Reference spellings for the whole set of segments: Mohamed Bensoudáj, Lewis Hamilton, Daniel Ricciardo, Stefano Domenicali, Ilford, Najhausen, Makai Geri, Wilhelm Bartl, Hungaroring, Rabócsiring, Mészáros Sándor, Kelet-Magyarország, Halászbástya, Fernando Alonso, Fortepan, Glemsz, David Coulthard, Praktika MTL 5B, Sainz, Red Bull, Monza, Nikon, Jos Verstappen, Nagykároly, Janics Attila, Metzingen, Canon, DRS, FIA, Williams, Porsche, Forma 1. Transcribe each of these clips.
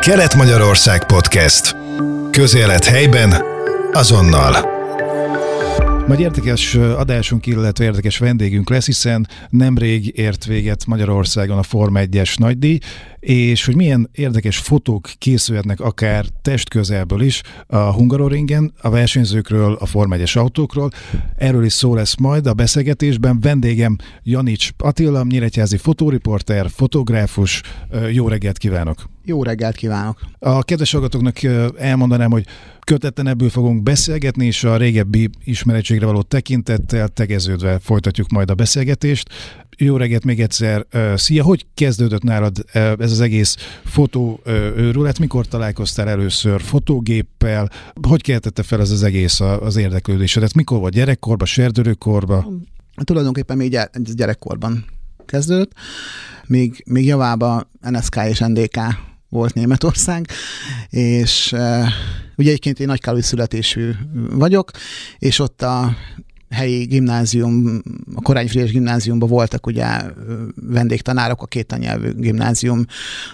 Kelet-Magyarország Podcast. Közélet helyben, azonnal. Majd érdekes adásunk, illetve érdekes vendégünk lesz, hiszen nemrég ért véget Magyarországon a Forma 1-es nagydíj, és hogy milyen érdekes fotók készülhetnek akár testközelből is a Hungaroringen, a versenyzőkről, a Forma 1-es autókról. Erről is szó lesz majd a beszélgetésben. Vendégem Janics Attila, nyíregyházi fotóriporter, fotográfus. Jó reggelt kívánok! Jó reggelt kívánok! A kedves hallgatóknak elmondanám, hogy kötetten ebből fogunk beszélgetni, és a régebbi ismeretségre való tekintettel tegeződve folytatjuk majd a beszélgetést. Jó reggelt még egyszer! Szia! Hogy kezdődött nálad ez az egész fotóőrület? Mikor találkoztál először fotógéppel? Hogy keltette fel ez az egész az érdeklődésedet? Mikor volt? Gyerekkorban? Serdülőkorban? Tulajdonképpen még gyerekkorban kezdődött. Még javában NSK és NDK volt Németország, és ugye egyébként én nagykároly születésű vagyok, és ott a helyi gimnázium, a Korányi Frigyes gimnáziumban voltak ugye vendégtanárok a két anyelvű gimnázium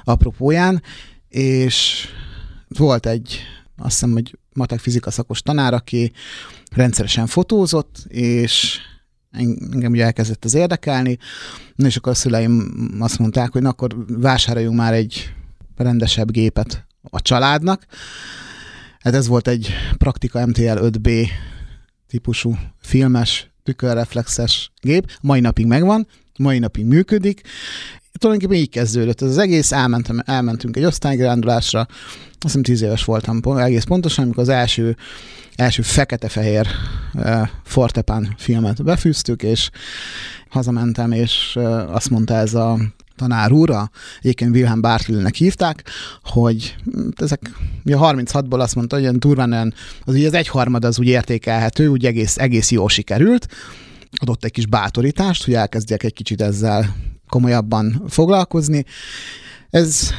apropóján, és volt egy, azt hiszem, hogy matek-fizika szakos tanár, aki rendszeresen fotózott, és engem ugye elkezdett az érdekelni, és akkor a szüleim azt mondták, hogy na, akkor vásároljunk már egy rendesebb gépet a családnak. Hát ez volt egy Praktika MTL 5B típusú filmes, tükörreflexes gép. Mai napig megvan, mai napig működik. Tulajdonképpen így kezdődött ez az egész. Elmentünk egy osztálykirándulásra, azt hiszem 10 éves voltam egész pontosan, amikor az első fekete-fehér Fortepan filmet befűztük, és hazamentem, és azt mondta ez a tanár úra, egyébként Wilhelm Bartlülnek hívták, hogy ezek ugye 36-ból azt mondta, hogy durván olyan, az ugye az egyharmad az úgy értékelhető, úgy egész jól sikerült, adott egy kis bátorítást, hogy elkezdjek egy kicsit ezzel komolyabban foglalkozni. Ez,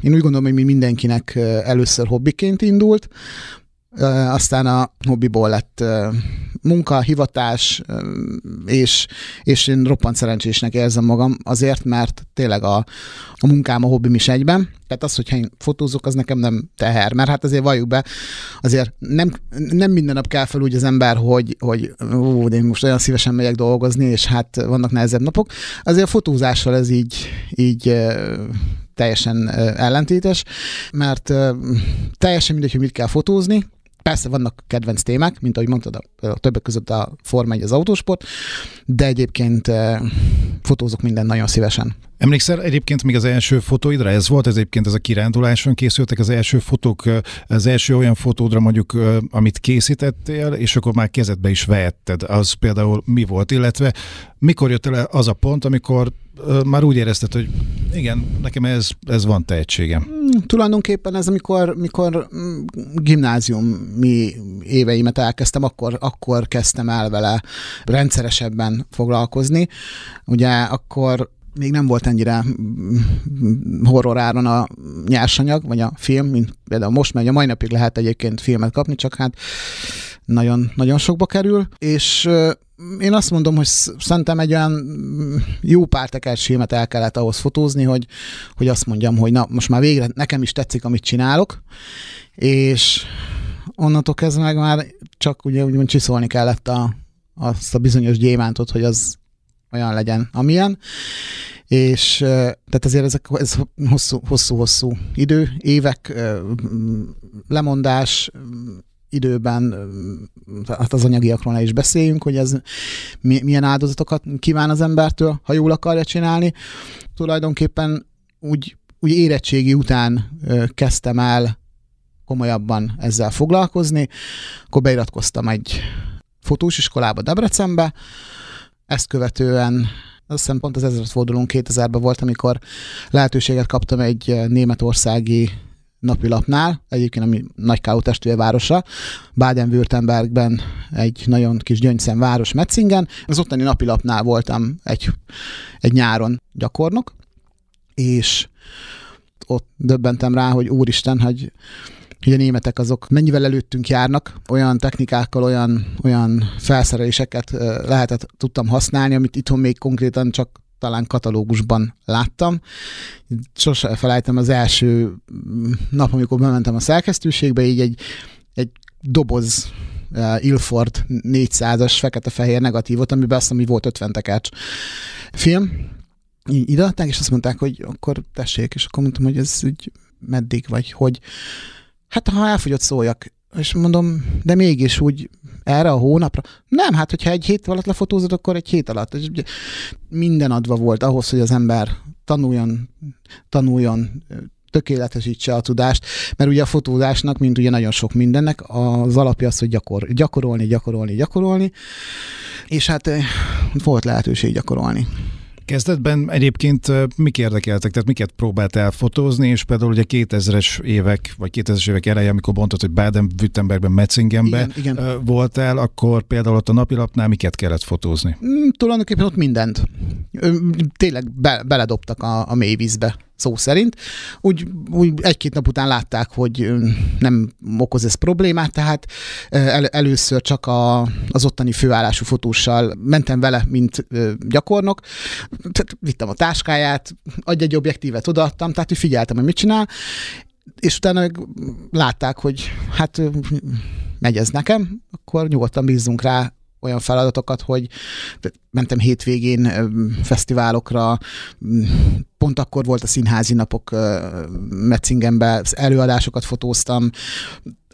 én úgy gondolom, hogy mindenkinek először hobbiként indult, aztán a hobbiból lett munka, hivatás, és én roppant szerencsésnek érzem magam azért, mert tényleg a munkám, a hobbim is egyben. Tehát az, hogyha én fotózok, az nekem nem teher, mert hát azért valljuk be, azért nem minden nap kell fel úgy az ember, hogy de én most olyan szívesen megyek dolgozni, és hát vannak nehezebb napok. Azért a fotózással ez így teljesen ellentétes, mert teljesen mindegy, hogy mit kell fotózni. Persze vannak kedvenc témák, mint ahogy mondtad, a többek között a Forma 1, az autósport, de egyébként fotózok mindent nagyon szívesen. Emlékszel egyébként még az első fotóidra? Ez volt egyébként ez a kiránduláson készültek az első fotók, az első olyan fotódra mondjuk, amit készítettél, és akkor már kezedbe is vehetted. Az például mi volt, illetve mikor jött el az a pont, amikor már úgy érezted, hogy igen, nekem ez van tehetségem. Tulajdonképpen ez, amikor gimnáziumi éveimet elkezdtem, akkor kezdtem el vele rendszeresebben foglalkozni. Ugye akkor még nem volt ennyire horroráron a nyersanyag, vagy a film, mint például most, mert a mai napig lehet egyébként filmet kapni, csak hát nagyon, nagyon sokba kerül, és én azt mondom, hogy szerintem egy olyan jó pár tekercs filmet el kellett ahhoz fotózni, hogy azt mondjam, hogy na, most már végre nekem is tetszik, amit csinálok, és onnantól kezdve meg már csak ugye úgymond csiszolni kellett azt a bizonyos gyémántot, hogy az olyan legyen, amilyen, és tehát azért ez hosszú idő, évek, lemondás, időben, hát az anyagiakról ne is beszéljünk, hogy ez milyen áldozatokat kíván az embertől, ha jól akarja csinálni. Tulajdonképpen úgy érettségi után kezdtem el komolyabban ezzel foglalkozni, akkor beiratkoztam egy fotós iskolába Debrecenbe, ezt követően azt hiszem pont az 1000-fordulón 2000-ben volt, amikor lehetőséget kaptam egy németországi napilapnál, egyébként ami Nagykároly testvérvárosa, Baden-Württembergben egy nagyon kis gyöngyszem város, Metzingen. Az ottani napilapnál voltam egy nyáron gyakornok, és ott döbbentem rá, hogy úristen, hogy a németek azok mennyivel előttünk járnak, olyan technikákkal, olyan felszereléseket tudtam használni, amit itthon még konkrétan csak talán katalógusban láttam. Sose elfelejtem az első nap, amikor bementem a szerkesztőségbe, így egy doboz Ilford 400-as fekete-fehér negatívot, amiben azt hiszem, volt 50 tekercs film. Így ideadták, és azt mondták, hogy akkor tessék, és akkor mondtam, hogy ez úgy meddig, vagy hogy hát ha elfogyott szóljak, és mondom, de mégis úgy erre a hónapra. Nem, hát hogyha egy hét alatt lefotózod, akkor egy hét alatt. És minden adva volt ahhoz, hogy az ember tanuljon, tökéletesítse a tudást, mert ugye a fotózásnak, mint ugye nagyon sok mindennek, az alapja az, hogy gyakorolni, és hát volt lehetőség gyakorolni. Kezdetben egyébként mik érdekeltek? Tehát miket próbált elfotózni, és például ugye 2000-es évek, vagy 2000-es évek elején, amikor mondtad, hogy Baden-Württembergben, Metzingenben voltál, akkor például ott a napilapnál miket kellett fotózni? Tulajdonképpen ott mindent. Tényleg beledobtak a mély vízbe, szó szerint. Úgy egy-két nap után látták, hogy nem okoz ez problémát, tehát először csak az ottani főállású fotóssal mentem vele, mint gyakornok. Tehát vittem a táskáját, adj egy objektívet, odaadtam, tehát figyeltem, hogy mit csinál, és utána meg látták, hogy hát megy ez nekem, akkor nyugodtan bízzunk rá olyan feladatokat, hogy mentem hétvégén fesztiválokra, pont akkor volt a színházi napok Metzingenben, előadásokat fotóztam,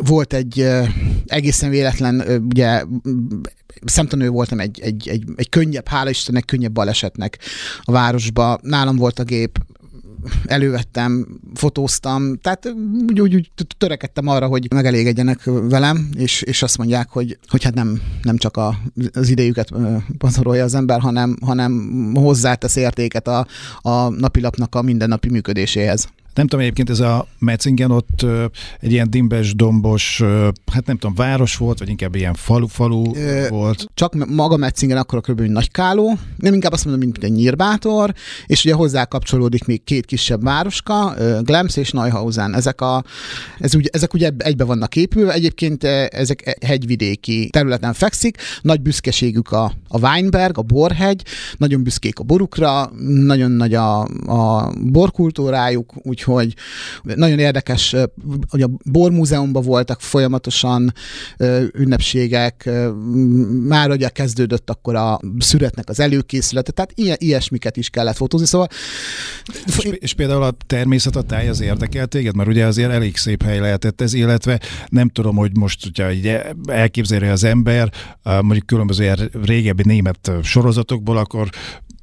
volt egy egészen véletlen, ugye szemtanő voltam egy könnyebb, hála Istennek, könnyebb balesetnek a városba, nálam volt a gép, elővettem, fotóztam, tehát úgy törekedtem arra, hogy megelégedjenek velem, és azt mondják, hogy hát nem csak az idejüket pazarolja az ember, hanem hozzátesz értéket a napilapnak a mindennapi működéséhez. Nem tudom, egyébként ez a Metzingen ott egy ilyen dimbes, dombos, hát nem tudom, város volt, vagy inkább ilyen falu volt. Csak maga Metzingen akkor kb. Nagykáló, nem inkább azt mondom, mint egy Nyírbátor, és ugye hozzá kapcsolódik még két kisebb városka, Glemsz és Najhausen. Ezek ugye egybe vannak épülve, egyébként ezek hegyvidéki területen fekszik, nagy büszkeségük a Weinberg, a borhegy, nagyon büszkék a borukra, nagyon nagy a borkultúrájuk, úgyhogy nagyon érdekes, hogy a bormúzeumban voltak folyamatosan ünnepségek, már ugye kezdődött akkor a szüretnek az előkészülete, tehát ilyesmiket is kellett fotózni, szóval... És például a természet, a táj az érdekel téged? Mert ugye azért elég szép hely lehetett ez, illetve nem tudom, hogy most, hogyha így elképzelje az ember, mondjuk különböző régebbi német sorozatokból, akkor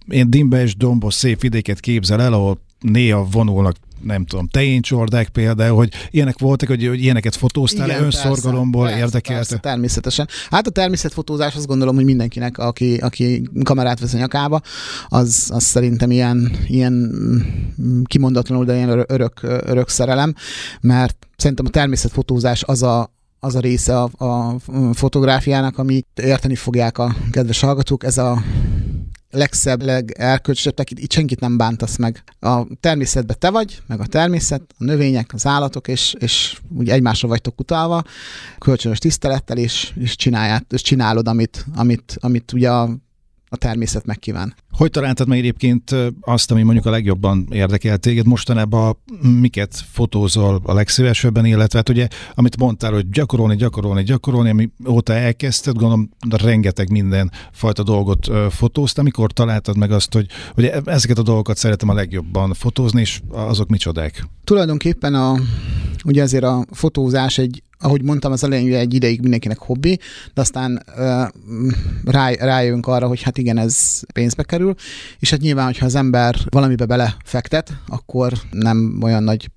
én dimbes, dombos, szép vidéket képzel el, ahol néha vonulnak, nem tudom, tejéncsordák például, hogy ilyenek voltak, hogy ilyeneket fotóztál önszorgalomból, érdekelte? Természetesen. Hát a természetfotózás, azt gondolom, hogy mindenkinek, aki kamerát vesz a nyakába, az szerintem ilyen kimondatlanul, de ilyen örök szerelem, mert szerintem a természetfotózás az a része a fotográfiának, amit érteni fogják a kedves hallgatók, ez a legszebb, legerkölcsösebb, itt senkit nem bántasz meg. A természetben te vagy, meg a természet, a növények, az állatok, és úgy egymásra vagytok utalva, kölcsönös tisztelettel, és csinálod, amit ugye a természet megkíván. Hogy találtad meg egyébként azt, ami mondjuk a legjobban érdekel téged? Mostanában miket fotózol a legszívesebben, illetve hát ugye, amit mondtál, hogy gyakorolni, amióta elkezdted, gondolom rengeteg minden fajta dolgot fotóztál. Mikor találtad meg azt, hogy ezeket a dolgokat szeretem a legjobban fotózni, és azok micsodák? Tulajdonképpen ugye azért a fotózás ahogy mondtam, az elején egy ideig mindenkinek hobbi, de aztán rájövünk arra, hogy hát igen, ez pénzbe kerül, és hát nyilván, hogyha az ember valamibe belefektet, akkor nem olyan nagy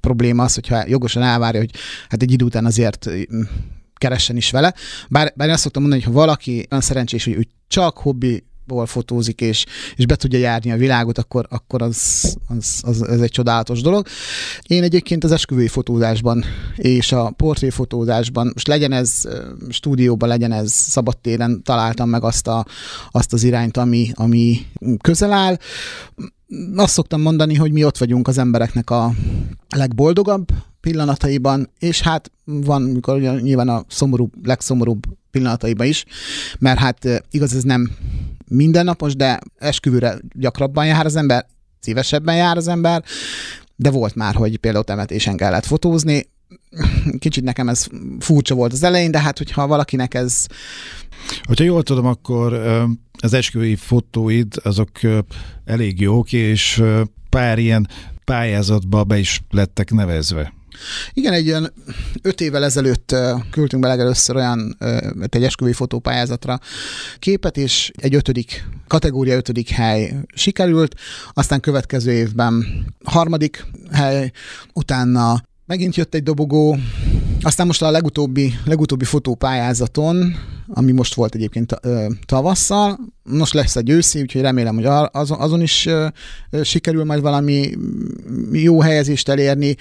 probléma az, hogyha jogosan elvárja, hogy hát egy idő után azért keressen is vele. Bár én azt szoktam mondani, hogy ha valaki olyan szerencsés, hogy ő csak hobbiból fotózik, és be tudja járni a világot, akkor az egy csodálatos dolog. Én egyébként az esküvői fotózásban és a portréfotózásban, most legyen ez stúdióban, legyen ez szabadtéren, találtam meg azt az irányt, ami közel áll. Azt szoktam mondani, hogy mi ott vagyunk az embereknek a legboldogabb pillanataiban, és hát van, mikor nyilván a legszomorúbb pillanataiban is, mert hát igaz, ez nem mindennapos, de esküvőre gyakrabban jár az ember, szívesebben jár az ember, de volt már, hogy például temetésen kellett fotózni. Kicsit nekem ez furcsa volt az elején, de hát, hogyha valakinek ez... Hogyha jól tudom, akkor az esküvői fotóid azok elég jók, és pár ilyen pályázatba be is lettek nevezve. Igen, egy olyan 5 évvel ezelőtt küldtünk be legelőször olyan egy esküvői fotópályázatra képet, és egy 5. kategória 5. hely sikerült, aztán következő évben 3. hely, utána megint jött egy dobogó, aztán most a legutóbbi fotópályázaton, ami most volt egyébként tavasszal, most lesz egy őszi, úgyhogy remélem, hogy azon is sikerül majd valami jó helyezést elérni.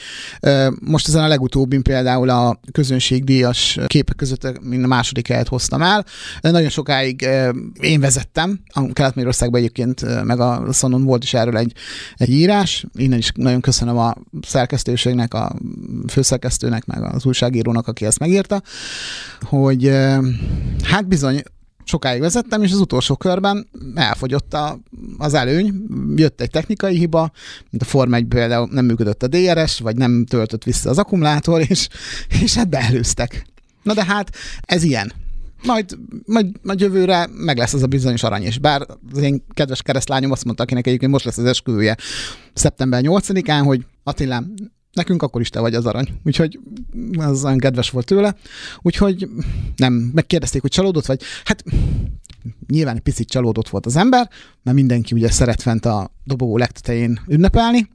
Most ezen a legutóbbin például a közönségdíjas képek között mind a 2. helyet hoztam el. Nagyon sokáig én vezettem, a Kelet-Magyarországban egyébként, meg a Szonon volt is erről egy írás. Innen is nagyon köszönöm a szerkesztőségnek, a főszerkesztőnek, meg az újságírónak, aki ezt megírta, hogy hát bizony, sokáig vezettem, és az utolsó körben elfogyott az előny, jött egy technikai hiba, mint a Forma 1 például nem működött a DRS, vagy nem töltött vissza az akkumulátor, és hát beelőztek. Na de hát ez ilyen. Majd jövőre meg lesz az a bizonyos arany is. Bár az én kedves keresztlányom azt mondta, akinek egyébként most lesz az esküvője szeptember 8-án, hogy Attilám, nekünk akkor is te vagy az arany. Úgyhogy az olyan kedves volt tőle. Úgyhogy nem, megkérdezték, hogy csalódott vagy. Hát nyilván egy picit csalódott volt az ember, mert mindenki ugye szeret fent a dobogó legtetején ünnepelni,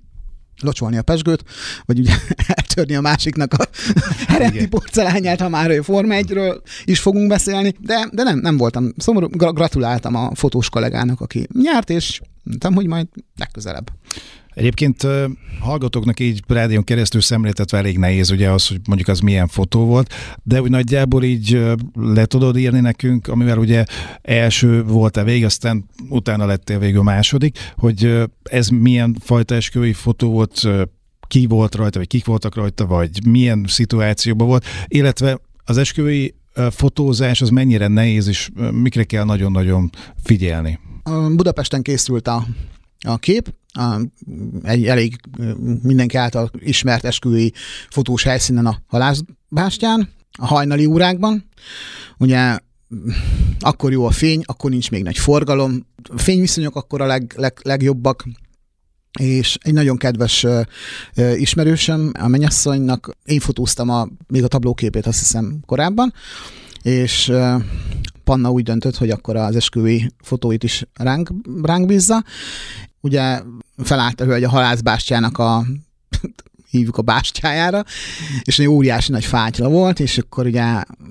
locsolni a pezsgőt, vagy ugye eltörni a másiknak a herenti porcelányát, ha már a Forma 1-ről is fogunk beszélni. De nem voltam szomorú. Gratuláltam a fotós kollégának, aki nyert, és mondtam, hogy majd legközelebb. Egyébként hallgatóknak így rádión keresztül szemléltetve elég nehéz ugye az, hogy mondjuk az milyen fotó volt, de úgy nagyjából így le tudod írni nekünk, amivel ugye első voltál végig, aztán utána lettél végül második, hogy ez milyen fajta esküvői fotó volt, ki volt rajta, vagy kik voltak rajta, vagy milyen szituációban volt, illetve az esküvői fotózás az mennyire nehéz, és mikre kell nagyon-nagyon figyelni. Budapesten készült a kép, egy elég mindenki által ismert esküvői fotós helyszínen, a Halászbástyán, a hajnali órákban. Ugye akkor jó a fény, akkor nincs még nagy forgalom. A fényviszonyok akkor a legjobbak, és egy nagyon kedves ismerősöm, a mennyasszonynak, én fotóztam még a tablóképét, azt hiszem, korábban, és Panna úgy döntött, hogy akkor az esküvői fotóit is ránk bízza. Ugye felállta hölgy a Halászbástyának hívjuk a bástyájára, és egy óriási nagy fátyla volt, és akkor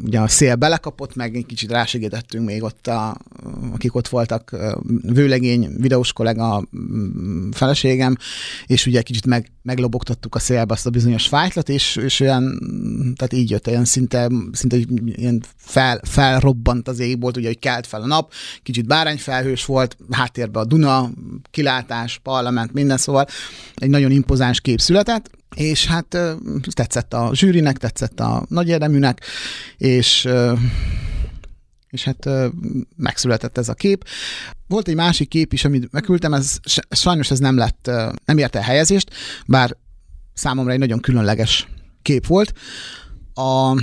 ugye a szél belekapott, meg egy kicsit rásegítettünk még ott, akik ott voltak, vőlegény, videós kollega, feleségem, és ugye kicsit meglobogtattuk a szélbe azt a bizonyos fátylat, és olyan, tehát így jött, olyan szinte ilyen felrobbant az égbolt, ugye, hogy kelt fel a nap, kicsit bárányfelhős volt, háttérben a Duna, kilátás, parlament, minden, szóval egy nagyon impozáns kép született, és hát tetszett a zsűrinek, tetszett a nagyérdeműnek, és hát megszületett ez a kép. Volt egy másik kép is, amit megküldtem, sajnos ez nem érte a helyezést, bár számomra egy nagyon különleges kép volt. A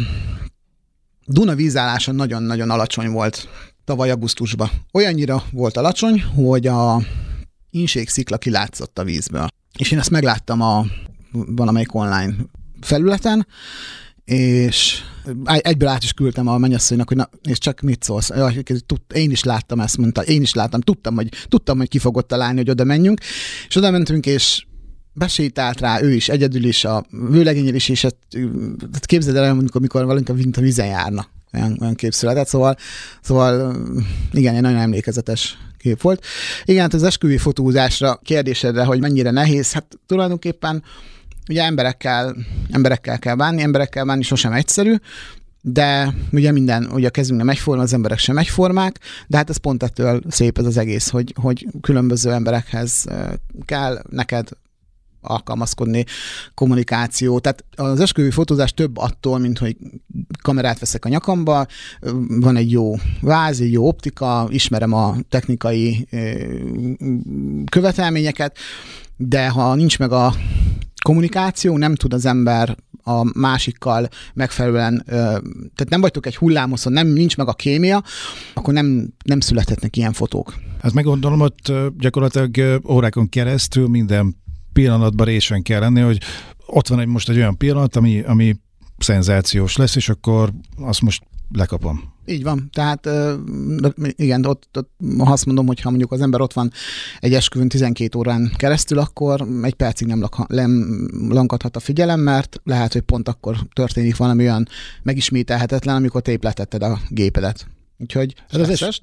Duna vízállása nagyon-nagyon alacsony volt tavaly augusztusban. Olyannyira volt alacsony, hogy a inségszikla kilátszott a vízből. És én ezt megláttam valamelyik online felületen, és egyből át is küldtem a mennyasszonynak, hogy na, és csak mit szólsz? Én is láttam ezt, mondta, én is láttam, tudtam, hogy ki fogod találni, hogy oda menjünk, és oda mentünk, és besétált rá, ő is, egyedül is, a vőlegényel is, és képzeld el, amikor valamint a vízen járna. Olyan kép született, szóval igen, egy nagyon emlékezetes kép volt. Igen, hát az esküvői fotózásra, kérdésedre, hogy mennyire nehéz, hát tulajdonképpen ugye emberekkel kell bánni, sosem egyszerű, de ugye minden, ugye a kezünk nem egyforma, az emberek sem egyformák, de hát ez pont ettől szép ez az egész, hogy különböző emberekhez kell neked alkalmazkodni, kommunikáció. Tehát az esküvői fotózás több attól, mint hogy kamerát veszek a nyakamba, van egy jó váz, egy jó optika, ismerem a technikai követelményeket, de ha nincs meg a kommunikáció, nem tud az ember a másikkal megfelelően, tehát nem vagytok egy hullámoszon, nem nincs meg a kémia, akkor nem születhetnek ilyen fotók. Hát meggondolom, ott gyakorlatilag órákon keresztül minden pillanatban résen kell lenni, hogy ott van most egy olyan pillanat, ami szenzációs lesz, és akkor azt most lekapom. Így van, tehát igen, ott azt mondom, hogy ha mondjuk az ember ott van egy esküvőn 12 órán keresztül, akkor egy percig nem lankadhat a figyelem, mert lehet, hogy pont akkor történik valami olyan megismételhetetlen, amikor te épp letetted a gépedet. Úgyhogy stresszes,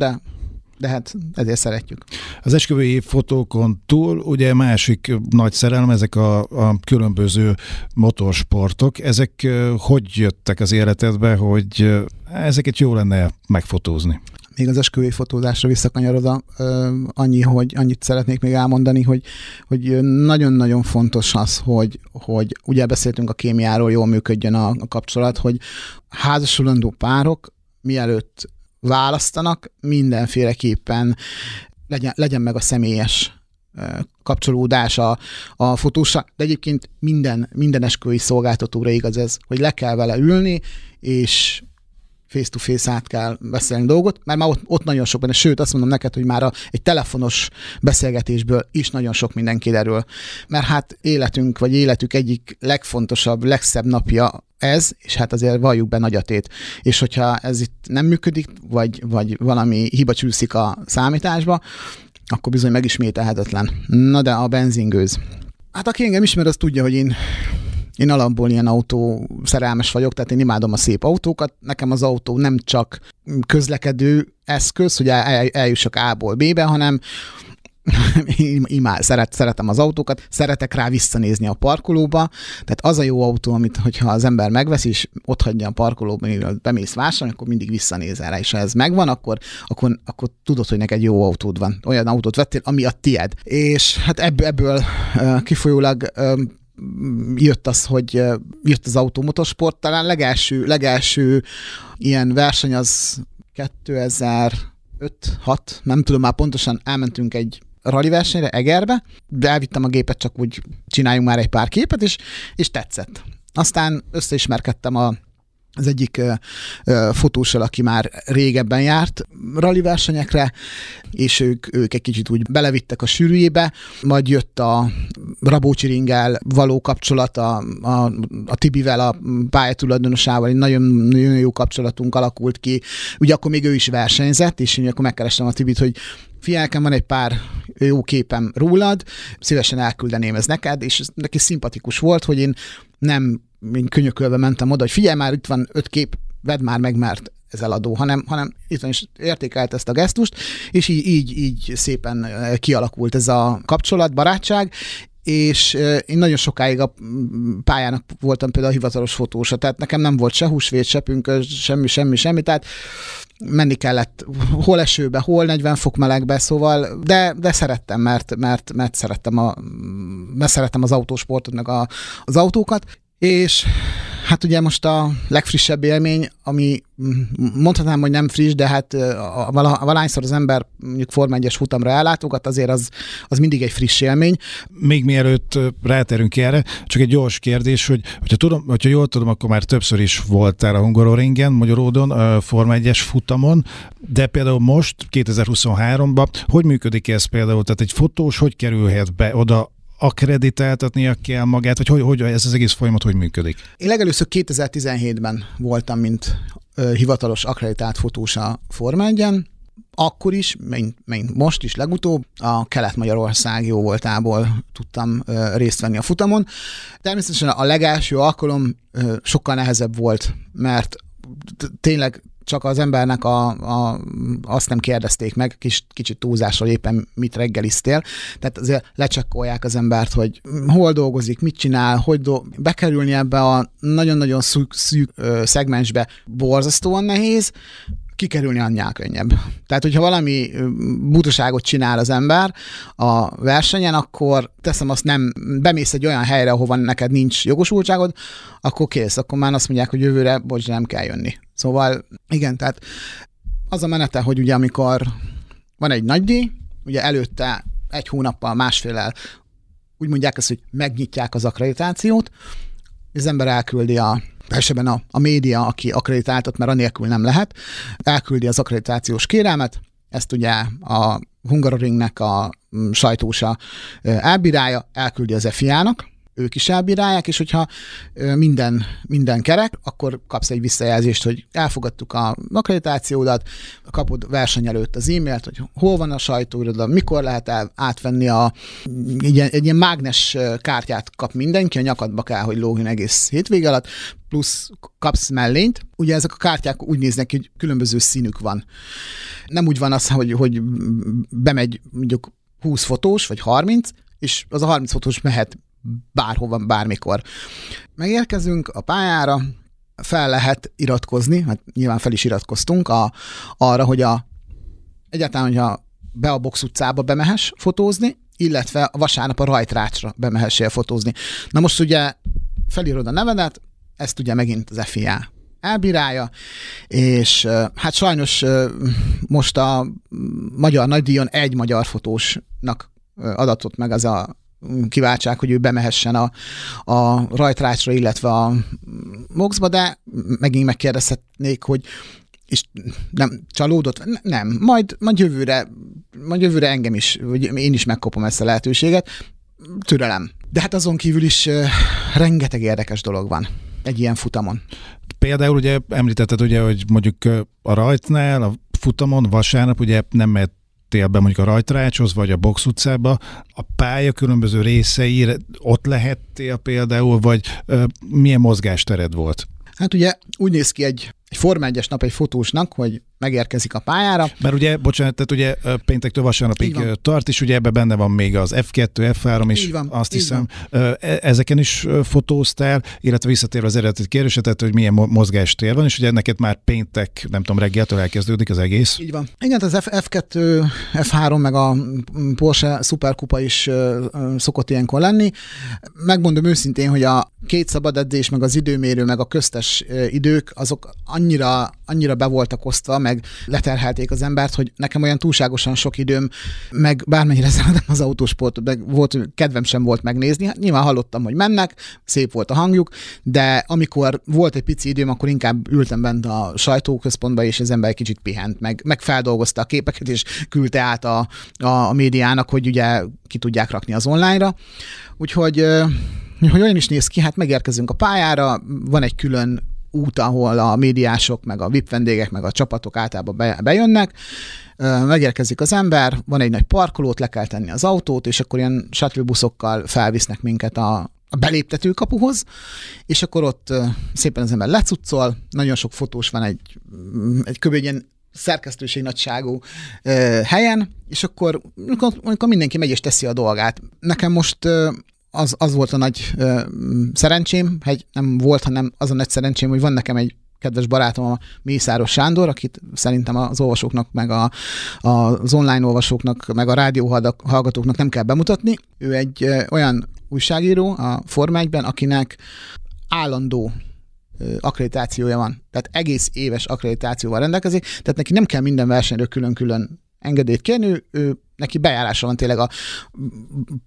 de hát ezért szeretjük. Az esküvői fotókon túl ugye másik nagy szerelem, ezek a különböző motorsportok. Ezek hogy jöttek az életedbe, hogy ezeket jó lenne megfotózni? Még az esküvői fotózásra visszakanyarodva annyit szeretnék még elmondani, hogy nagyon-nagyon fontos az, hogy ugye beszéltünk a kémiáról, jól működjön a kapcsolat, hogy házasulandó párok mielőtt választanak, mindenféleképpen legyen meg a személyes kapcsolódás a fotóssal, de egyébként minden esküvői szolgáltatóra igaz ez, hogy le kell vele ülni, és face-to-face át kell beszélni dolgot, mert már ott nagyon sok benne, sőt azt mondom neked, hogy már egy telefonos beszélgetésből is nagyon sok minden kiderül, mert hát életünk vagy életük egyik legfontosabb, legszebb napja ez, és hát azért valljuk be nagyatét. És hogyha ez itt nem működik, vagy valami hiba csúszik a számításba, akkor bizony megismételhetetlen. Na de a benzingőz. Hát aki engem ismer, az tudja, hogy én alapból ilyen autó szerelmes vagyok, tehát én imádom a szép autókat. Nekem az autó nem csak közlekedő eszköz, hogy eljussak A-ból B-be, hanem szeretem az autókat, szeretek rá visszanézni a parkolóba, tehát az a jó autó, amit hogyha az ember megvesz, és ott hagyja a parkolóban, és bemész vásárolni, akkor mindig visszanézel rá, és ha ez megvan, akkor tudod, hogy neked jó autód van. Olyan autót vettél, ami a tied. És hát ebből kifolyólag jött az, hogy jött az autómotorsport, talán legelső ilyen verseny az 2005-6, nem tudom már pontosan, elmentünk egy rali versenyre Egerbe, de elvittem a gépet, csak úgy csináljunk már egy pár képet, és tetszett. Aztán összeismerkedtem az egyik fotóssal, aki már régebben járt rali versenyekre, és ők egy kicsit úgy belevittek a sűrűjébe, majd jött a Rabócsiringgel való kapcsolat, a Tibivel, a pályatulajdonosával, egy nagyon, nagyon jó kapcsolatunk alakult ki. Ugye akkor még ő is versenyzett, és én akkor megkerestem a Tibit, hogy fiákem, van egy pár jó képem rólad, szívesen elküldeném ez neked, és neki szimpatikus volt, hogy én könyökölve mentem oda, hogy figyelj már, itt van 5 kép, vedd már meg, mert ez eladó, hanem itt van, és értékelt ezt a gesztust, és így szépen kialakult ez a kapcsolat, barátság, és én nagyon sokáig a pályának voltam például a hivatalos fotósa, tehát nekem nem volt se húsvét, se pünkösd, semmi, tehát menni kellett hol esőbe, hol 40 fok melegbe, szóval, de szerettem, mert szerettem az autósportot, meg az autókat, és hát ugye most a legfrissebb élmény, ami mondhatnám, hogy nem friss, de hát valahányszor az ember mondjuk Forma 1-es futamra ellátogat, azért az mindig egy friss élmény. Még mielőtt ráterünk erre, csak egy gyors kérdés, hogy hogyha jól tudom, akkor már többször is voltál a Hungaroringen, Magyaródon, Forma 1-es futamon, de például most, 2023-ban, hogy működik ez például? Tehát egy fotós hogy kerülhet be oda, akreditáltatnia kell magát, vagy hogy ez az egész folyamat hogy működik? Én legelőször 2017-ben voltam, mint hivatalos akreditált fotós a Forma 1-en. Akkor is, mint most is legutóbb, a Kelet-Magyarország jó voltából tudtam részt venni a futamon. Természetesen a legelső alkalom sokkal nehezebb volt, mert tényleg csak az embernek azt nem kérdezték meg, kicsit túlzásról éppen mit reggeliztél. Tehát azért lecsekkolják az embert, hogy hol dolgozik, mit csinál, bekerülni ebbe a nagyon-nagyon szűk szegmensbe borzasztóan nehéz, kikerülni annál könnyebb. Tehát, hogyha valami butaságot csinál az ember a versenyen, akkor teszem azt, nem bemész egy olyan helyre, ahova neked nincs jogosultságod, akkor kész, akkor már azt mondják, hogy jövőre, bocs, nem kell jönni. Szóval igen, tehát az a menete, hogy ugye amikor van egy nagydíj, ugye előtte egy hónappal, másféllel úgy mondják ezt, hogy megnyitják az akkreditációt, és az ember elküldi elsőben a média, aki akkreditáltat, mert anélkül nem lehet, elküldi az akkreditációs kérelmet, ezt ugye a Hungaroringnek a sajtósa elbírálja, elküldi az FIA-nak, ők is elbírálják, és hogyha minden kerek, akkor kapsz egy visszajelzést, hogy elfogadtuk a akkreditációdat, kapod verseny előtt az e-mailt, hogy hol van a sajtóiroda, mikor lehet átvenni egy ilyen mágnes kártyát kap mindenki, a nyakadba kell, hogy lógjon egész hétvége alatt, plusz kapsz mellényt. Ugye ezek a kártyák úgy néznek, hogy különböző színük van. Nem úgy van az, hogy bemegy mondjuk 20 fotós, vagy 30, és az a 30 fotós mehet bárhova, bármikor. Megérkezünk a pályára, fel lehet iratkozni, hát nyilván fel is iratkoztunk arra, hogy egyáltalán, hogyha be a Box utcába bemehess fotózni, illetve a vasárnap a Rajtrácsra bemehessél fotózni. Na most ugye felírod a nevedet, ezt ugye megint az FIA elbírálja, és hát sajnos most a Magyar Nagydíjon egy magyar fotósnak adatott meg az a kiváltság, hogy ő bemehessen a Rajtrácsra, illetve a Moxba, de megint megkérdezhetnék, hogy és nem csalódott? Nem. Majd jövőre engem is, vagy én is megkapom ezt a lehetőséget. Türelem. De hát azon kívül is rengeteg érdekes dolog van egy ilyen futamon. Például ugye említetted, ugye, hogy mondjuk a Rajtnál, a futamon vasárnap ugye nem mehet be mondjuk a Rajtrácshoz, vagy a Box utcába, a pálya különböző részeire ott lehettél például, vagy milyen mozgástered volt? Hát ugye úgy néz ki egy Forma 1-es nap egy fotósnak, hogy megérkezik a pályára. Mert ugye, bocsánat, tehát ugye péntektől vasárnapig tart, és ugye ebben benne van még az F2, F3 is, van, azt hiszem. Van. Ezeken is fotóztál, illetve visszatérve az eredeti kérdésre, tehát hogy milyen mozgástér van, és ugye neked már péntek, nem tudom, reggeltől elkezdődik az egész. Így van. Igen, az F2, F3 meg a Porsche szuperkupa is szokott ilyenkor lenni. Megmondom őszintén, hogy a két szabad edzés, meg az időmérő, meg a köztes idők, azok annyira be voltak osztva, meg leterhelték az embert, hogy nekem olyan túlságosan sok időm, meg bármennyire szeretem az autósportot, meg volt, kedvem sem volt megnézni. Hát nyilván hallottam, hogy mennek, szép volt a hangjuk, de amikor volt egy pici időm, akkor inkább ültem bent a sajtóközpontba, és az ember kicsit pihent, meg feldolgozta a képeket, és küldte át a médiának, hogy ugye ki tudják rakni az online-ra. Úgyhogy olyan is néz ki, hát megérkezünk a pályára, van egy külön út, ahol a médiások, meg a VIP vendégek, meg a csapatok általában bejönnek. Megérkezik az ember, van egy nagy parkolót, le kell tenni az autót, és akkor ilyen shuttle buszokkal felvisznek minket a beléptető kapuhoz, és akkor ott szépen az ember lecuccol, nagyon sok fotós van egy kb. Ilyen szerkesztőség nagyságú helyen, és akkor mindenki megy és teszi a dolgát. Nekem most az volt a nagy szerencsém, nem volt, hanem az a nagy szerencsém, hogy van nekem egy kedves barátom, a Mészáros Sándor, akit szerintem az olvasóknak, meg az online olvasóknak, meg a rádióhallgatóknak nem kell bemutatni. Ő egy olyan újságíró a Forma 1-ben, akinek állandó akkreditációja van. Tehát egész éves akkreditációval rendelkezik, tehát neki nem kell minden versenyről külön-külön engedélyt kérni, ő neki bejárása van tényleg a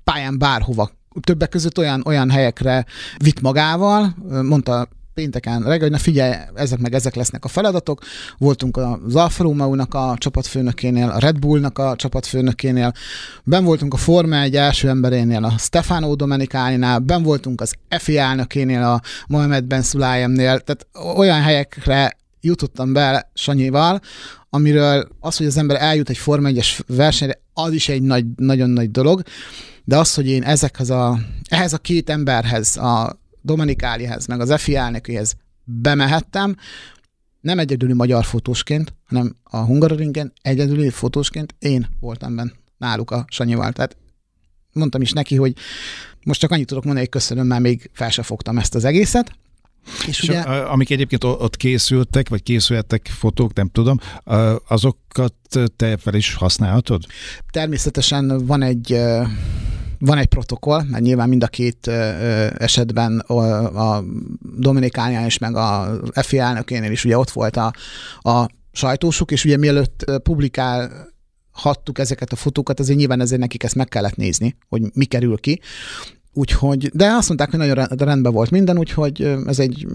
pályán bárhova. Többek között olyan helyekre vitt magával, mondta pénteken reggel, hogy na figyelj, ezek meg ezek lesznek a feladatok. Voltunk az Alfa Romeo-nak a csapatfőnökénél, a Red Bullnak a csapatfőnökénél, ben voltunk a Forma 1 első emberénél, a Stefano Domenicali-nál, ben voltunk az FIA elnökénél, a Mohamed Bensoudájénél, tehát olyan helyekre jutottam be Sanyival, amiről az, hogy az ember eljut egy Forma 1-es versenyre, az is egy nagy, nagyon nagy dolog, de az, hogy én ehhez a két emberhez, a Domenicalihez, meg az FIA elnökéhez bemehettem, nem egyedüli magyar fotósként, hanem a Hungaroringen egyedüli fotósként én voltam benne náluk a Sanyival. Tehát mondtam is neki, hogy most csak annyit tudok mondani, hogy köszönöm, mert még fel se fogtam ezt az egészet. És ugye... amik egyébként ott készültek, vagy készültek fotók, nem tudom, azokat te fel is használhatod? Természetesen van egy protokoll, mert nyilván mind a két esetben a Domenicalnál és meg a FIA elnökénél is ugye ott volt a sajtósuk, és ugye mielőtt publikálhattuk ezeket a fotókat, azért nyilván ezért nekik ezt meg kellett nézni, hogy mi kerül ki. Úgyhogy, de azt mondták, hogy nagyon rendben volt minden, úgyhogy ez egy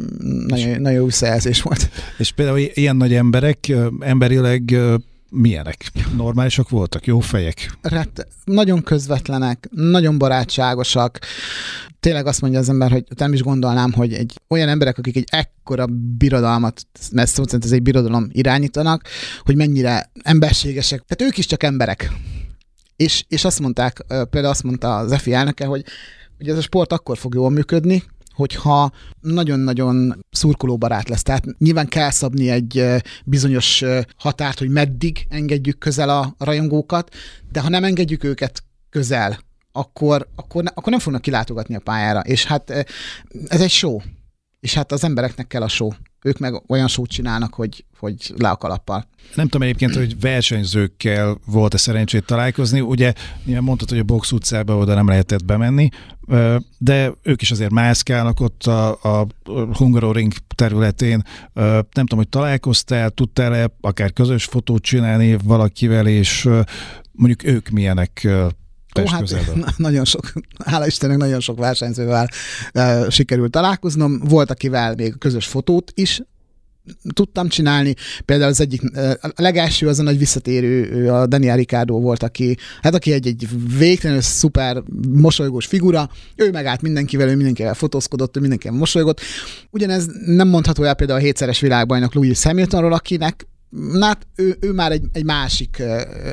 nagyon jó visszajelzés volt. És például ilyen nagy emberek, emberileg milyenek? Normálisak voltak? Jó fejek? Hát, nagyon közvetlenek, nagyon barátságosak. Tényleg azt mondja az ember, hogy nem is gondolnám, hogy olyan emberek, akik egy ekkora birodalmat, mert szó szerint ez egy birodalom, irányítanak, hogy mennyire emberségesek. Tehát ők is csak emberek. És azt mondták, például azt mondta az FIA elnöke, hogy ez a sport akkor fog jól működni, hogyha nagyon-nagyon szurkolóbarát lesz. Tehát nyilván kell szabni egy bizonyos határt, hogy meddig engedjük közel a rajongókat, de ha nem engedjük őket közel, akkor nem fognak kilátogatni a pályára. És hát ez egy show. És hát az embereknek kell a show. Ők meg olyan sót csinálnak, hogy le a kalappal. Nem tudom egyébként, hogy versenyzőkkel volt-e szerencsét találkozni. Ugye mondtad, hogy a box utcába oda nem lehetett bemenni, de ők is azért mászkálnak ott a Hungaroring területén. Nem tudom, hogy találkoztál, tudtál-e akár közös fotót csinálni valakivel, és mondjuk ők milyenek? Nagyon sok, hála Istennek, nagyon sok versenyzővel sikerült találkoznom. Volt, akivel még közös fotót is tudtam csinálni. Például az egyik, a legelső, az a nagy visszatérő, a Daniel Ricciardo volt, aki egy végtelenül szuper mosolygós figura. Ő megállt mindenkivel, ő mindenkivel fotózkodott, ő mindenkivel mosolygott. Ugyanez nem mondható el például a 7-szeres világbajnok Lewis Hamiltonról, akinek ő már egy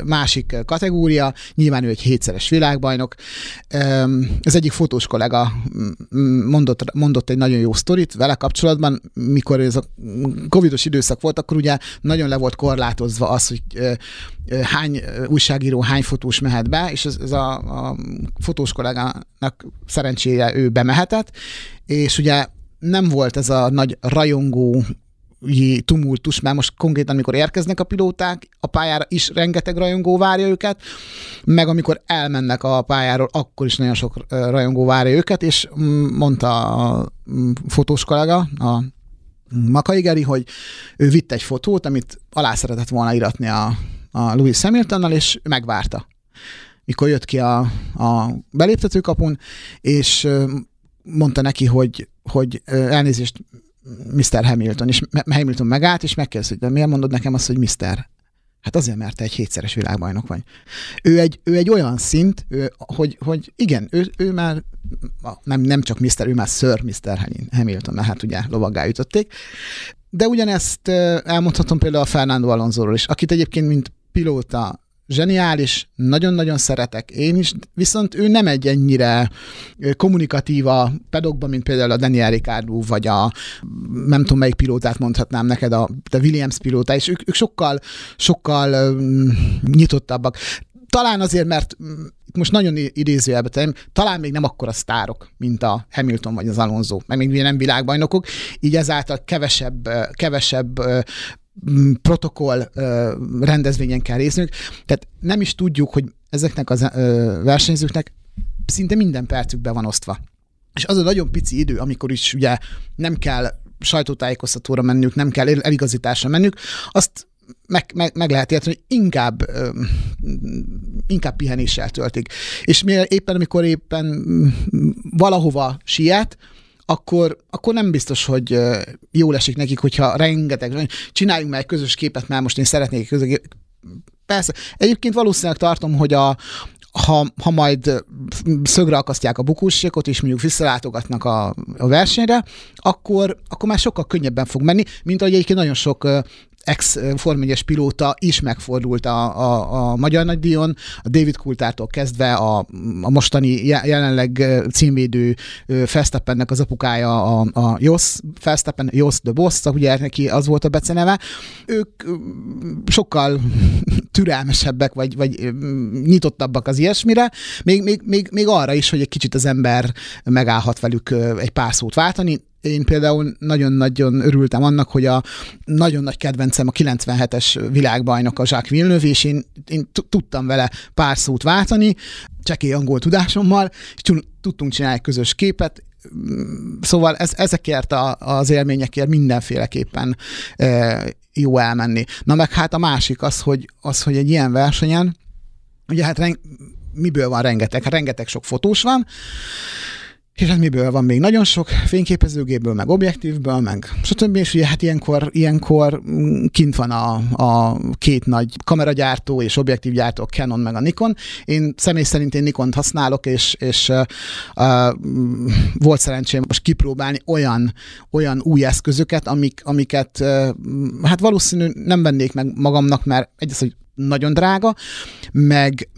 másik kategória, nyilván ő egy 7-szeres világbajnok. Az egyik fotós kollega mondott egy nagyon jó sztorit vele kapcsolatban, mikor ez a covidos időszak volt, akkor ugye nagyon le volt korlátozva az, hogy hány újságíró, hány fotós mehet be, és ez a fotós kollégának szerencsére ő bemehetett, és ugye nem volt ez a nagy rajongó tumultus, már most konkrétan, amikor érkeznek a pilóták, a pályára is rengeteg rajongó várja őket, meg amikor elmennek a pályáról, akkor is nagyon sok rajongó várja őket, és mondta a fotós kollega, a Makai Geri, hogy ő vitt egy fotót, amit alá szeretett volna iratni a Lewis Hamiltonnal, és megvárta. Mikor jött ki a beléptetőkapun, és mondta neki, hogy elnézést, Mr. Hamilton, és Hamilton megállt, és megkérdezi, de miért mondod nekem azt, hogy Mr.? Hát azért, mert te egy 7-szeres világbajnok vagy. Ő egy olyan szint, hogy igen, ő már nem csak Mr., ő már Sir Mr. Hamilton, mert hát ugye lovaggá ütötték. De ugyanezt elmondhatom például a Fernando Alonsoról is, akit egyébként mint pilóta zseniális, nagyon-nagyon szeretek én is, viszont ő nem egy ennyire kommunikatív a pedokban, mint például a Daniel Ricciardo, vagy a nem tudom melyik pilótát mondhatnám neked, a Williams pilóta, és ők sokkal nyitottabbak. Talán azért, mert most nagyon idézőjelbe tenném, talán még nem akkora sztárok, mint a Hamilton vagy az Alonso, mert még nem világbajnokok, így ezáltal kevesebb protokoll rendezvényen kell résznünk. Tehát nem is tudjuk, hogy ezeknek a versenyzőknek szinte minden percükbe van osztva. És az a nagyon pici idő, amikor is ugye nem kell sajtótájékoztatóra mennünk, nem kell eligazításra mennünk, azt meg lehet érteni, hogy inkább pihenéssel töltik. És amikor éppen valahova siet, akkor nem biztos, hogy jól esik nekik, hogyha rengeteg, csináljunk már egy közös képet, mert most én szeretnék közös. Persze. Egyébként valószínűleg tartom, hogy ha majd szögre akasztják a bukósíkot, és mondjuk visszalátogatnak a versenyre, akkor már sokkal könnyebben fog menni, mint ahogy egyébként nagyon sok ex-Forma 1-es pilóta is megfordult a Magyar Nagydíjon, a David Coulthardtól kezdve a mostani jelenleg címvédő Verstappennek az apukája, a Jos Verstappen, Jos the Boss, ugye neki az volt a beceneve. Ők sokkal türelmesebbek, vagy nyitottabbak az ilyesmire, még arra is, hogy egy kicsit az ember megállhat velük egy pár szót váltani, Én például nagyon-nagyon örültem annak, hogy a nagyon nagy kedvencem a 97-es világbajnok a Jacques Villeneuve, és én tudtam vele pár szót váltani, csekély angol tudásommal, és tudtunk csinálni egy közös képet. Szóval ezekért az élményekért mindenféleképpen jó elmenni. Na meg hát a másik az, hogy egy ilyen versenyen, ugye hát miből van rengeteg? Hát rengeteg sok fotós van, és hát miből van még nagyon sok? Fényképezőgéből, meg objektívből, meg stb. És ugye hát ilyenkor kint van a két nagy kameragyártó és objektívgyártó, Canon meg a Nikon. Én személy szerint Nikont használok, és volt szerencsém most kipróbálni olyan új eszközöket, amiket hát valószínű nem vennék meg magamnak, mert egyrészt, hogy nagyon drága, meg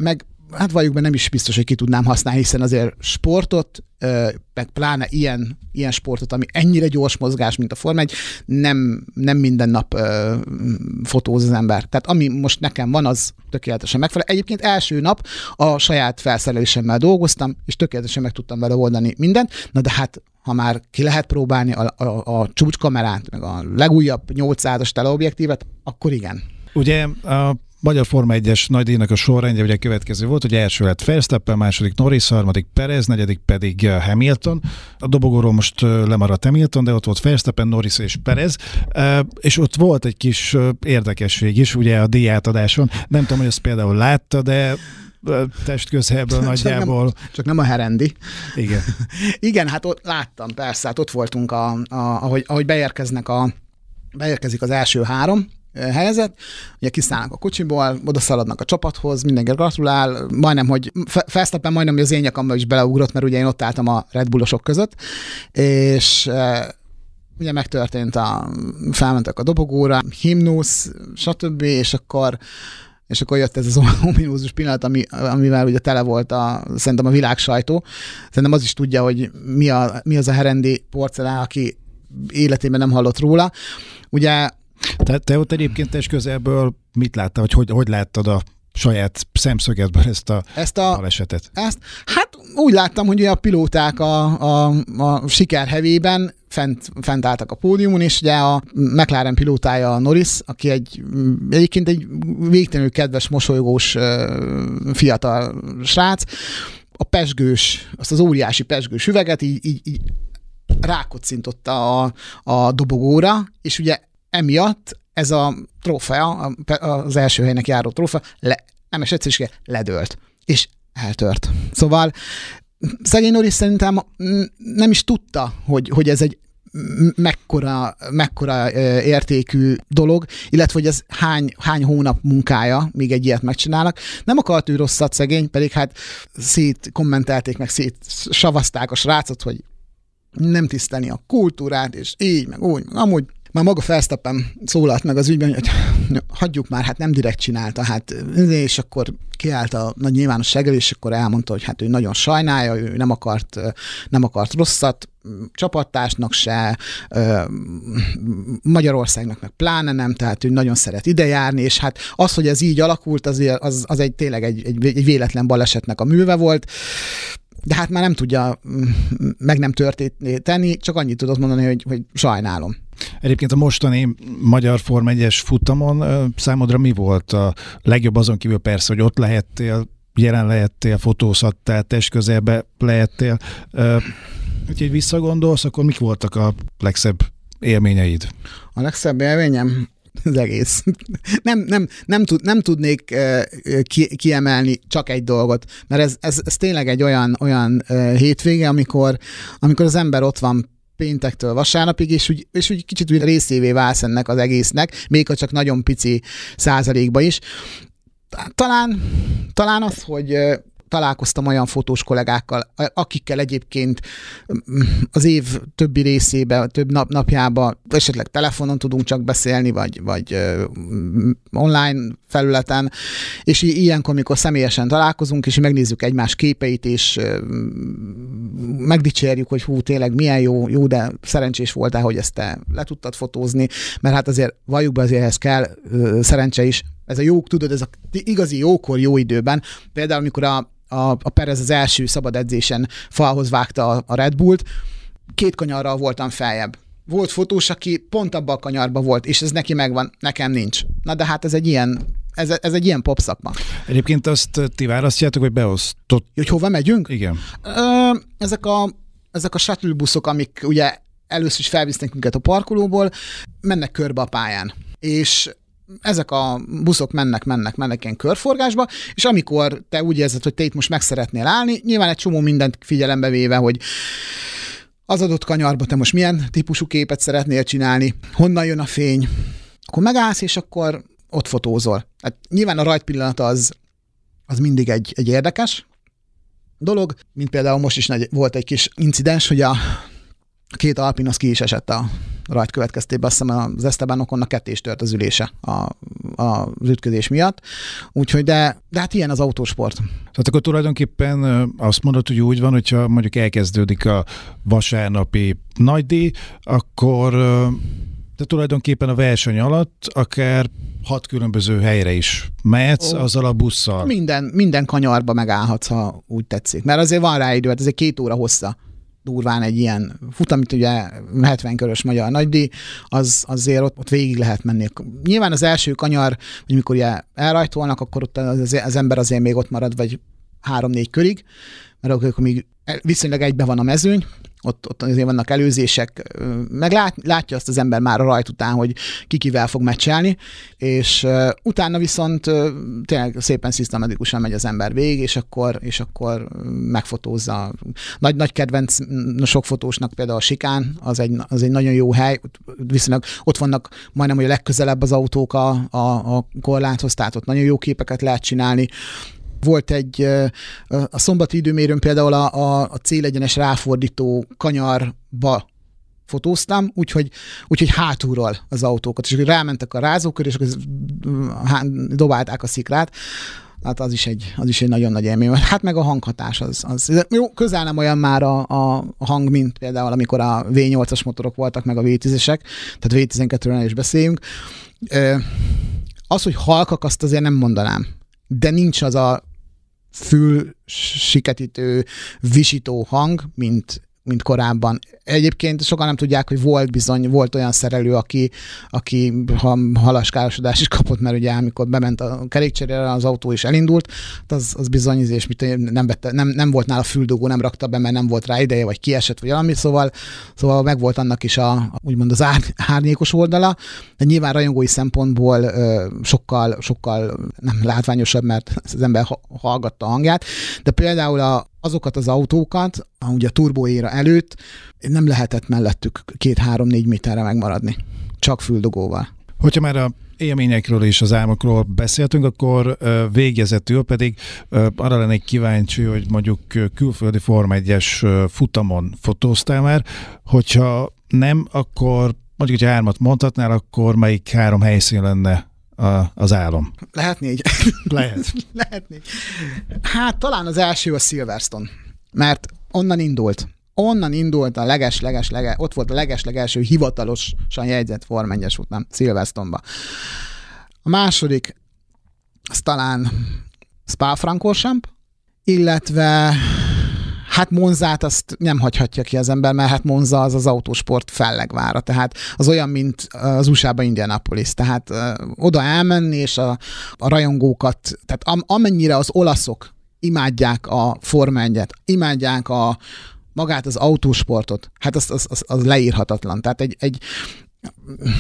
hát valljuk be, nem is biztos, hogy ki tudnám használni, hiszen azért sportot, meg pláne ilyen sportot, ami ennyire gyors mozgás, mint a Forma 1, nem minden nap fotóz az ember. Tehát ami most nekem van, az tökéletesen megfelel. Egyébként első nap a saját felszerelésemmel dolgoztam, és tökéletesen meg tudtam vele oldani mindent. Na de hát, ha már ki lehet próbálni a csúcskamerát, meg a legújabb 800-as teleobjektívet, akkor igen. Ugye a Magyar Forma 1-es nagydíjnak a sorrendje ugye következő volt, hogy első lett Verstappen, második Norris, harmadik Perez, negyedik pedig Hamilton. A dobogóról most lemaradt Hamilton, de ott volt Verstappen, Norris és Perez, és ott volt egy kis érdekesség is, ugye a díjátadáson. Nem tudom, hogy ezt például látta, de testközhelyből nagyjából. Csak nem a herendi. Igen. Igen, hát ott láttam, persze, hát ott voltunk, ahogy beérkezik az első három helyzet, ugye kiszállnak a kocsiból, oda szaladnak a csapathoz, mindenki gratulál, majdnem, hogy Verstappen majdnem, hogy az én nyakamban is beleugrott, mert ugye én ott álltam a Red Bullosok között, és ugye megtörtént felmentek a dobogóra, himnusz, stb., és akkor jött ez az ominózus pillanat, amivel ugye tele volt szerintem a világ sajtó. Szerintem az is tudja, hogy mi az a herendi porcelán, aki életében nem hallott róla. Ugye tehát te ott egyébként testközelből mit láttál, vagy hogy láttad a saját szemszögedből ezt a balesetet? Hát úgy láttam, hogy a pilóták a siker hevében fent álltak a pódiumon, és ugye a McLaren pilótája Norris, aki egyébként egy végtelenül kedves, mosolygós fiatal srác, a pezsgős, azt az óriási pezsgős üveget így rákocintotta a dobogóra, és ugye emiatt ez a trófea, az első helynek járó trófea, nem is egyszerűen ledőlt, és eltört. Szóval szegény Norris szerintem nem is tudta, hogy ez egy mekkora értékű dolog, illetve hogy ez hány hónap munkája, míg egy ilyet megcsinálnak. Nem akart ő rosszat szegény, pedig hát szétkommentelték, meg szétsavazták a srácot, hogy nem tiszteli a kultúrát, és így, meg úgy, meg amúgy. Már maga Verstappen szólalt meg az ügyben, hogy hagyjuk már, hát nem direkt csinálta, hát, és akkor kiállt a nagy nyilvánosság elé, és akkor elmondta, hogy hát ő nagyon sajnálja, ő nem akart rosszat, csapattársnak se, Magyarországnak meg pláne nem, tehát ő nagyon szeret idejárni, és hát az, hogy ez így alakult, az egy tényleg egy véletlen balesetnek a műve volt, de hát már nem tudja meg nem történni, csak annyit tudott mondani, hogy sajnálom. Egyébként a mostani Magyar Forma 1-es futamon számodra mi volt a legjobb, azon kívül persze, hogy ott lehettél, jelen lehettél, fotózhattál, testközelbe lehettél. Úgyhogy visszagondolsz, akkor mik voltak a legszebb élményeid? A legszebb élményem? Az egész. Nem tudnék kiemelni csak egy dolgot, mert ez tényleg egy olyan hétvége, amikor az ember ott van péntektől vasárnapig, és úgy kicsit úgy részévé válsz ennek az egésznek, még ha csak nagyon pici százalékba is. Talán az, hogy találkoztam olyan fotós kollégákkal, akikkel egyébként az év többi részében, több napjában esetleg telefonon tudunk csak beszélni, vagy online felületen, és ilyenkor, amikor személyesen találkozunk, és megnézzük egymás képeit, és megdicsérjük, hogy hú, tényleg milyen jó, de szerencsés voltál, hogy ezt te le tudtad fotózni, mert hát azért valljuk be, azért ehhez kell szerencse is. Ez a jó, tudod, ez a igazi jókor, jó időben. Például, amikor a Perez az első szabad edzésen falhoz vágta a Red Bullt, két kanyarral voltam feljebb. Volt fotós, aki pont abban a kanyarban volt, és ez neki megvan, nekem nincs. Na de hát ez egy ilyen, ez egy ilyen popszakma. Egyébként azt ti választjátok, vagy beosztott? Hogy hova megyünk? Igen. Ezek a shuttle buszok, amik ugye először is felvisznek minket a parkolóból, mennek körbe a pályán. És ezek a buszok mennek ilyen körforgásba, és amikor te úgy érzed, hogy te itt most meg szeretnél állni, nyilván egy csomó mindent figyelembe véve, hogy az adott kanyarba te most milyen típusú képet szeretnél csinálni, honnan jön a fény, akkor megállsz, és akkor ott fotózol. Hát nyilván a rajt pillanata az mindig egy érdekes dolog, mint például most is volt egy kis incidens, hogy a két alpin az ki is esett a rajt következtében, azt hiszem az Estebanokon ketté is tört az ülése az ütközés miatt. Úgyhogy de hát ilyen az autósport. Tehát akkor tulajdonképpen azt mondod, hogy úgy van, hogyha mondjuk elkezdődik a vasárnapi nagydíj, akkor de tulajdonképpen a verseny alatt akár 6 különböző helyre is mehetsz, azzal a busszal. Minden kanyarba megállhatsz, ha úgy tetszik. Mert azért van rá idő, hát azért 2 óra hossza. Durván egy ilyen futam, amit ugye 70 körös magyar nagydíj, azért ott végig lehet menni. Nyilván az első kanyar, hogy mikor ugye elrajtolnak, akkor ott az ember azért még ott marad, vagy 3-4 körig, mert akkor még viszonylag egybe van a mezőny, ott azért vannak előzések, meg látja azt az ember már a rajt után, hogy kikivel fog meccselni, és utána viszont tényleg szépen szisztematikusan megy az ember végig, és akkor megfotózza. Nagy kedvenc sok fotósnak például a Sikán, az egy nagyon jó hely, viszonylag ott vannak majdnem, hogy a legközelebb az autók a korláthoz, tehát ott nagyon jó képeket lehet csinálni. Volt a szombati időmérőn például a célegyenes ráfordító kanyarba fotóztam, úgyhogy hátulról az autókat, és rámentek a rázókör, és dobálták a szikrát. Hát az is egy nagyon nagy élmény. Hát meg a hanghatás az. Jó, közel nem olyan már a hang, mint például amikor a V8-as motorok voltak, meg a V10-esek, tehát V12-ről is beszéljünk. Az, hogy halkak, azt azért nem mondanám. De nincs az a fülsiketítő, visító hang, mint korábban. Egyébként sokan nem tudják, hogy volt olyan szerelő, aki halaskárosodás is kapott, mert ugye amikor bement a kerékcserére, az autó is elindult, az bizony, és nem volt nála füldugó, nem rakta be, mert nem volt rá ideje, vagy kiesett, vagy valami, szóval meg volt annak is úgymond az árnyékos oldala, de nyilván rajongói szempontból sokkal nem látványosabb, mert az ember hallgatta a hangját, de például azokat az autókat, ugye a turbóéra előtt, nem lehetett mellettük 2-3-4 méterre megmaradni. Csak füldugóval. Hogyha már a élményekről és az álmokról beszéltünk, akkor végezetül pedig arra lennék kíváncsi, hogy mondjuk külföldi Forma 1-es futamon fotóztál már, hogyha nem, akkor mondjuk, hogyha 3-at mondhatnál, akkor melyik 3 helyszín lenne az álom? Lehet 4. Lehet 4. Hát talán az első a Silverstone, mert onnan indult a leges, ott volt a leges-legelső hivatalosan jegyzett Forma 1-es futam Silverstone-ba. A második, az talán Spa-Francorchamps, illetve hát Monzát azt nem hagyhatja ki az ember, mert hát Monza az autósport fellegvára, tehát az olyan, mint az USA-ban Indianapolis, tehát oda elmenni, és a rajongókat, tehát amennyire az olaszok imádják a Forma 1-et, imádják magát az autósportot, hát az leírhatatlan. Tehát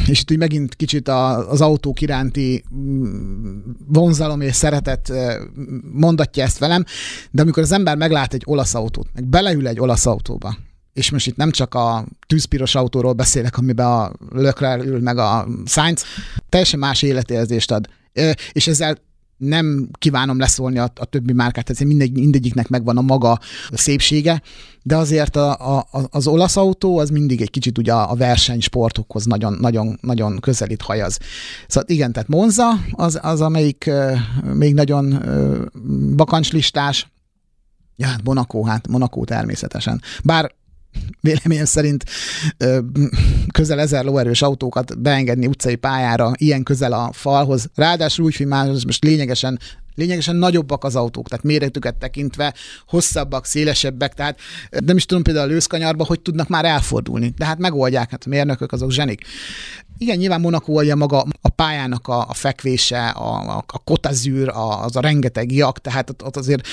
és itt megint kicsit az autók iránti vonzalom és szeretet mondatja ezt velem, de amikor az ember meglát egy olasz autót, meg beleül egy olasz autóba, és most itt nem csak a tűzpiros autóról beszélek, amiben a Leclerc ül, meg a Sainz, teljesen más életérzést ad. És ezzel nem kívánom leszólni a többi márkát, tehát mindegyiknek megvan a maga szépsége, de azért az olasz autó az mindig egy kicsit ugye a versenysportokhoz nagyon közelít hajaz. Szóval igen, tehát Monza az amelyik még nagyon bakancslistás. Ja, Monaco természetesen. Bár véleményem szerint közel 1000 lóerős autókat beengedni utcai pályára, ilyen közel a falhoz, ráadásul úgy, hogy már most lényegesen Lényegesen nagyobbak az autók, tehát méretüket tekintve, hosszabbak, szélesebbek, tehát nem is tudom például a lőszkanyarba, hogy tudnak már elfordulni, de hát megoldják, hát a mérnökök azok zsenik. Igen, nyilván Monaco oldja maga a pályának a fekvése, a kotazűr, az a rengeteg jak, tehát ott azért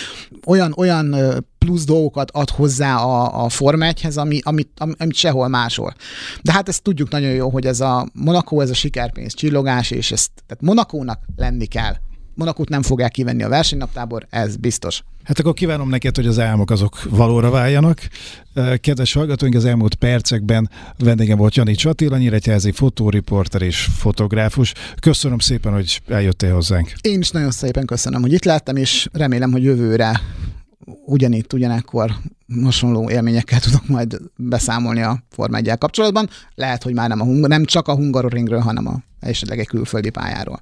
olyan plusz dolgokat ad hozzá a Forma 1-hez, amit sehol máshol. De hát ezt tudjuk nagyon jó, hogy ez a Monaco, ez a sikerpénz csillogás, és ezt, tehát Monacónak lenni kell. Monacót nem fogják kivenni a versenynaptából, ez biztos. Hát akkor kívánom neked, hogy az álmok azok valóra váljanak. Kedves hallgatóink, az elmúlt percekben vendégem volt Janics Attila, nyíregyházi fotóriporter és fotográfus. Köszönöm szépen, hogy eljöttél hozzánk. Én is nagyon szépen köszönöm, hogy itt láttam, és remélem, hogy jövőre ugyanitt, ugyanakkor hasonló élményekkel tudok majd beszámolni a Forma 1-gyel kapcsolatban. Lehet, hogy már nem csak a Hungaroringről, hanem esetleg egy külföldi pályáról.